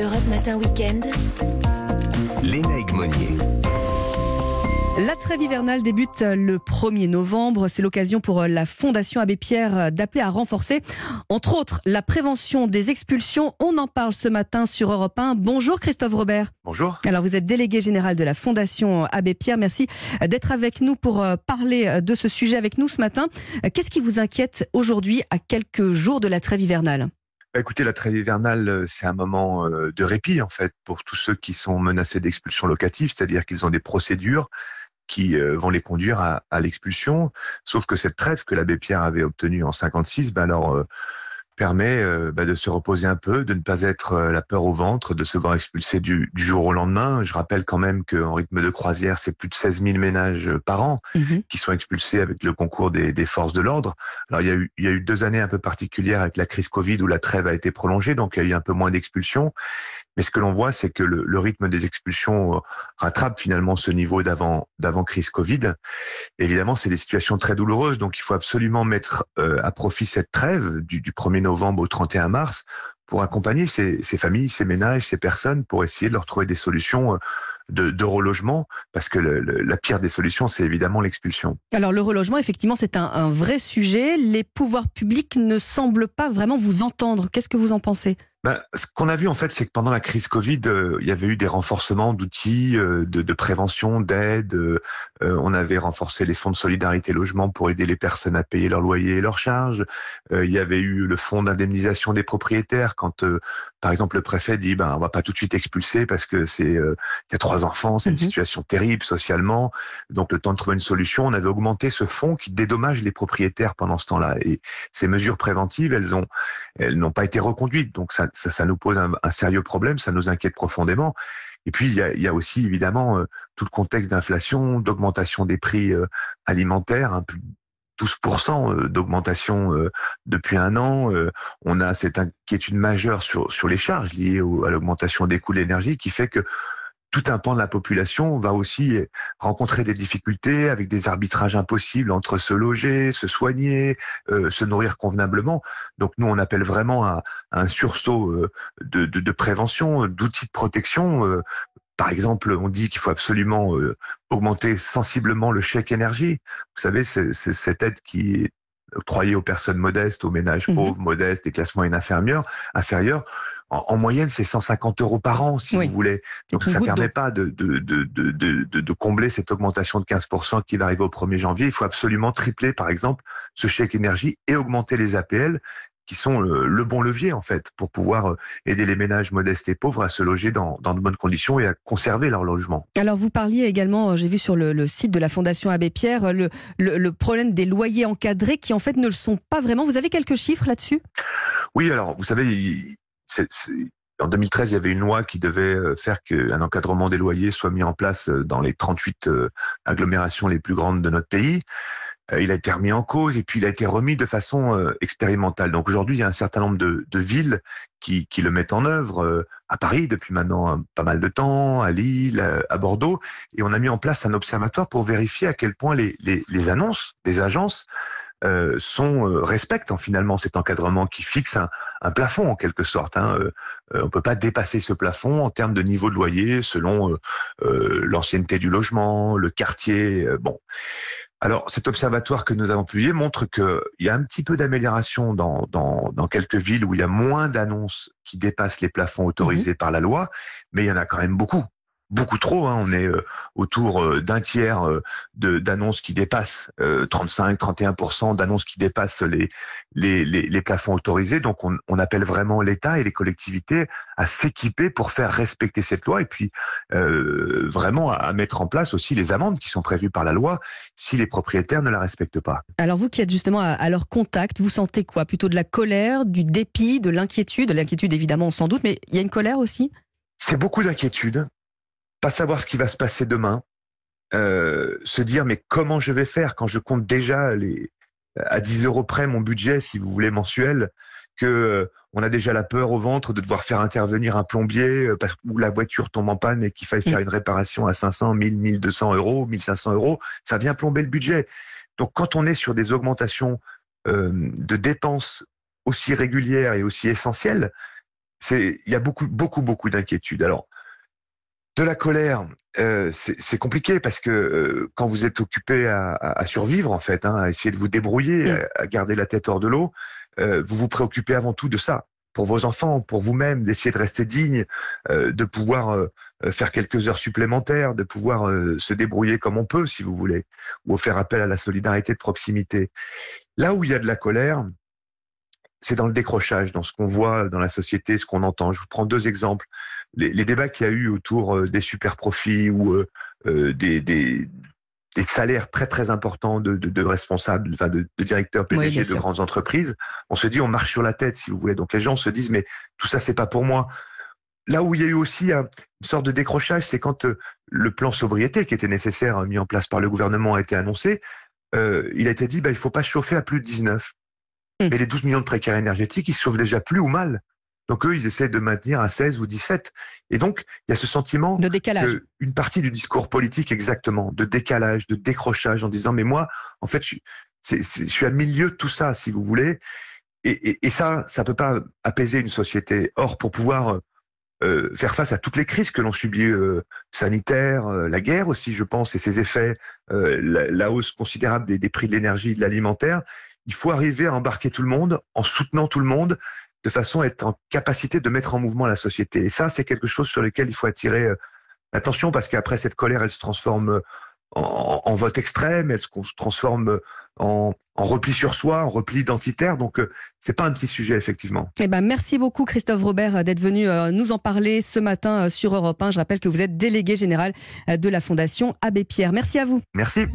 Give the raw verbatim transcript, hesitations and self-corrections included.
Europe Matin Week-end. Lénaïg Monier. La trêve hivernale débute le premier novembre. C'est l'occasion pour la Fondation Abbé Pierre d'appeler à renforcer, entre autres, la prévention des expulsions. On en parle ce matin sur Europe un. Bonjour Christophe Robert. Bonjour. Alors vous êtes délégué général de la Fondation Abbé Pierre. Merci d'être avec nous pour parler de ce sujet avec nous ce matin. Qu'est-ce qui vous inquiète aujourd'hui à quelques jours de la trêve hivernale ? Écoutez, la trêve hivernale, c'est un moment de répit en fait pour tous ceux qui sont menacés d'expulsion locative, c'est-à-dire qu'ils ont des procédures qui vont les conduire à, à l'expulsion, sauf que cette trêve que l'abbé Pierre avait obtenue en cinquante-six ben leur euh, permet euh, ben de se reposer un peu, de ne pas être euh, la peur au ventre, de se voir expulser du, du jour au lendemain. Je rappelle quand même qu'en rythme de croisière, c'est plus de seize mille ménages par an mmh. qui sont expulsés avec le concours des, des forces de l'ordre. Alors il y, a eu, il y a eu deux années un peu particulières avec la crise Covid où la trêve a été prolongée, donc il y a eu un peu moins d'expulsions. Mais ce que l'on voit, c'est que le, le rythme des expulsions rattrape finalement ce niveau d'avant, d'avant crise Covid. Et évidemment, c'est des situations très douloureuses, donc il faut absolument mettre euh, à profit cette trêve du, du premier novembre au trente et un mars pour accompagner ces, ces familles, ces ménages, ces personnes, pour essayer de leur trouver des solutions euh, De, de relogement, parce que le, le, la pire des solutions, c'est évidemment l'expulsion. Alors le relogement, effectivement, c'est un, un vrai sujet. Les pouvoirs publics ne semblent pas vraiment vous entendre. Qu'est-ce que vous en pensez ? Ben, ce qu'on a vu, en fait, c'est que pendant la crise Covid, euh, il y avait eu des renforcements d'outils, euh, de, de prévention, d'aide. Euh, on avait renforcé les fonds de solidarité logement pour aider les personnes à payer leur loyer et leurs charges. Euh, il y avait eu le fonds d'indemnisation des propriétaires quand, euh, par exemple, le préfet dit ben, « on va pas tout de suite expulser parce que c'est euh, y a trois enfants, c'est une situation terrible socialement, donc le temps de trouver une solution, on avait augmenté ce fonds qui dédommage les propriétaires pendant ce temps-là. Et ces mesures préventives, elles ont, elles n'ont pas été reconduites, donc ça, ça, ça nous pose un, un sérieux problème, ça nous inquiète profondément. Et puis, il y a, il y a aussi, évidemment, euh, tout le contexte d'inflation, d'augmentation des prix euh, alimentaires, hein, plus douze pour cent d'augmentation depuis un an. On a cette inquiétude majeure sur, sur les charges liées au, à l'augmentation des coûts de l'énergie qui fait que tout un pan de la population va aussi rencontrer des difficultés avec des arbitrages impossibles entre se loger, se soigner, euh, se nourrir convenablement. Donc nous, on appelle vraiment à, à un sursaut euh, de, de, de prévention, d'outils de protection. Euh, Par exemple, on dit qu'il faut absolument euh, augmenter sensiblement le chèque énergie. Vous savez, c'est, c'est cette aide qui est octroyée aux personnes modestes, aux ménages mmh. pauvres, modestes, des classes moyennes inférieures. inférieures. En, en moyenne, c'est cent cinquante euros par an, si oui. vous voulez. Donc, ça ne permet pas de, de, de, de, de, de combler cette augmentation de quinze pour cent qui va arriver au premier janvier. Il faut absolument tripler, par exemple, ce chèque énergie et augmenter les A P L, qui sont le, le bon levier, en fait, pour pouvoir aider les ménages modestes et pauvres à se loger dans, dans de bonnes conditions et à conserver leur logement. Alors, vous parliez également, j'ai vu sur le, le site de la Fondation Abbé Pierre, le, le, le problème des loyers encadrés qui, en fait, ne le sont pas vraiment. Vous avez quelques chiffres là-dessus ? Oui, alors, vous savez, c'est... c'est... En deux mille treize, il y avait une loi qui devait faire qu'un encadrement des loyers soit mis en place dans les trente-huit agglomérations les plus grandes de notre pays. Il a été remis en cause et puis il a été remis de façon expérimentale. Donc aujourd'hui, il y a un certain nombre de, de villes qui, qui le mettent en œuvre, à Paris depuis maintenant pas mal de temps, à Lille, à Bordeaux. Et on a mis en place un observatoire pour vérifier à quel point les, les, les annonces des agences Euh, sont euh, respectent finalement cet encadrement qui fixe un, un plafond en quelque sorte. Hein. Euh, euh, on ne peut pas dépasser ce plafond en termes de niveau de loyer selon euh, euh, l'ancienneté du logement, le quartier. Euh, bon, alors cet observatoire que nous avons publié montre qu'il y a un petit peu d'amélioration dans, dans, dans quelques villes où il y a moins d'annonces qui dépassent les plafonds autorisés mmh. par la loi, mais il y en a quand même beaucoup. Beaucoup trop, hein. On est euh, autour euh, d'un tiers euh, de, d'annonces qui dépassent euh, trente-cinq à trente et un pour cent d'annonces qui dépassent les, les, les, les plafonds autorisés. Donc on, on appelle vraiment l'État et les collectivités à s'équiper pour faire respecter cette loi et puis euh, vraiment à, à mettre en place aussi les amendes qui sont prévues par la loi si les propriétaires ne la respectent pas. Alors vous qui êtes justement à, à leur contact, vous sentez quoi ? Plutôt de la colère, du dépit, de l'inquiétude ? L'inquiétude évidemment sans doute, mais il y a une colère aussi ? C'est beaucoup d'inquiétude. Pas savoir ce qui va se passer demain, euh, se dire mais comment je vais faire quand je compte déjà les, à dix euros près mon budget, si vous voulez, mensuel, que euh, on a déjà la peur au ventre de devoir faire intervenir un plombier euh, parce que la voiture tombe en panne et qu'il faille faire une réparation à cinq cents, mille, mille deux cents euros, mille cinq cents euros, ça vient plomber le budget. Donc quand on est sur des augmentations euh, de dépenses aussi régulières et aussi essentielles, c'est, il y a beaucoup, beaucoup, beaucoup d'inquiétudes. Alors, de la colère, euh, c'est, c'est compliqué parce que euh, quand vous êtes occupé à, à, à survivre, en fait, hein, à essayer de vous débrouiller, mmh. à, à garder la tête hors de l'eau, euh, vous vous préoccupez avant tout de ça. Pour vos enfants, pour vous-même, d'essayer de rester digne, euh, de pouvoir euh, faire quelques heures supplémentaires, de pouvoir euh, se débrouiller comme on peut, si vous voulez, ou faire appel à la solidarité de proximité. Là où il y a de la colère, c'est dans le décrochage, dans ce qu'on voit dans la société, ce qu'on entend. Je vous prends deux exemples. Les, les débats qu'il y a eu autour euh, des super-profits ou euh, euh, des, des, des salaires très très importants de, de, de responsables, enfin de, de directeurs P D G oui, de grandes entreprises, on se dit on marche sur la tête, si vous voulez. Donc les gens se disent mais tout ça c'est pas pour moi. Là où il y a eu aussi une sorte de décrochage, c'est quand euh, le plan sobriété qui était nécessaire, mis en place par le gouvernement, a été annoncé, euh, il a été dit bah, il ne faut pas se chauffer à plus de dix-neuf. Mais les douze millions de précaires énergétiques, ils se sauvent déjà plus ou mal. Donc eux, ils essaient de maintenir à seize ou dix-sept. Et donc, il y a ce sentiment de décalage. Une partie du discours politique, exactement, de décalage, de décrochage, en disant mais moi, en fait, je, c'est, c'est, je suis à milieu de tout ça, si vous voulez. Et, et, et ça, ça peut pas apaiser une société. Or, pour pouvoir euh, faire face à toutes les crises que l'on subit, euh, sanitaires, euh, la guerre aussi, je pense, et ses effets, euh, la, la hausse considérable des, des prix de l'énergie, de l'alimentaire. Il faut arriver à embarquer tout le monde, en soutenant tout le monde, de façon à être en capacité de mettre en mouvement la société. Et ça, c'est quelque chose sur lequel il faut attirer l'attention, parce qu'après, cette colère, elle se transforme en, en vote extrême, elle se transforme en, en repli sur soi, en repli identitaire. Donc, c'est pas un petit sujet, effectivement. Eh ben, merci beaucoup, Christophe Robert, d'être venu nous en parler ce matin sur Europe un. Je rappelle que vous êtes délégué général de la Fondation Abbé Pierre. Merci à vous. Merci.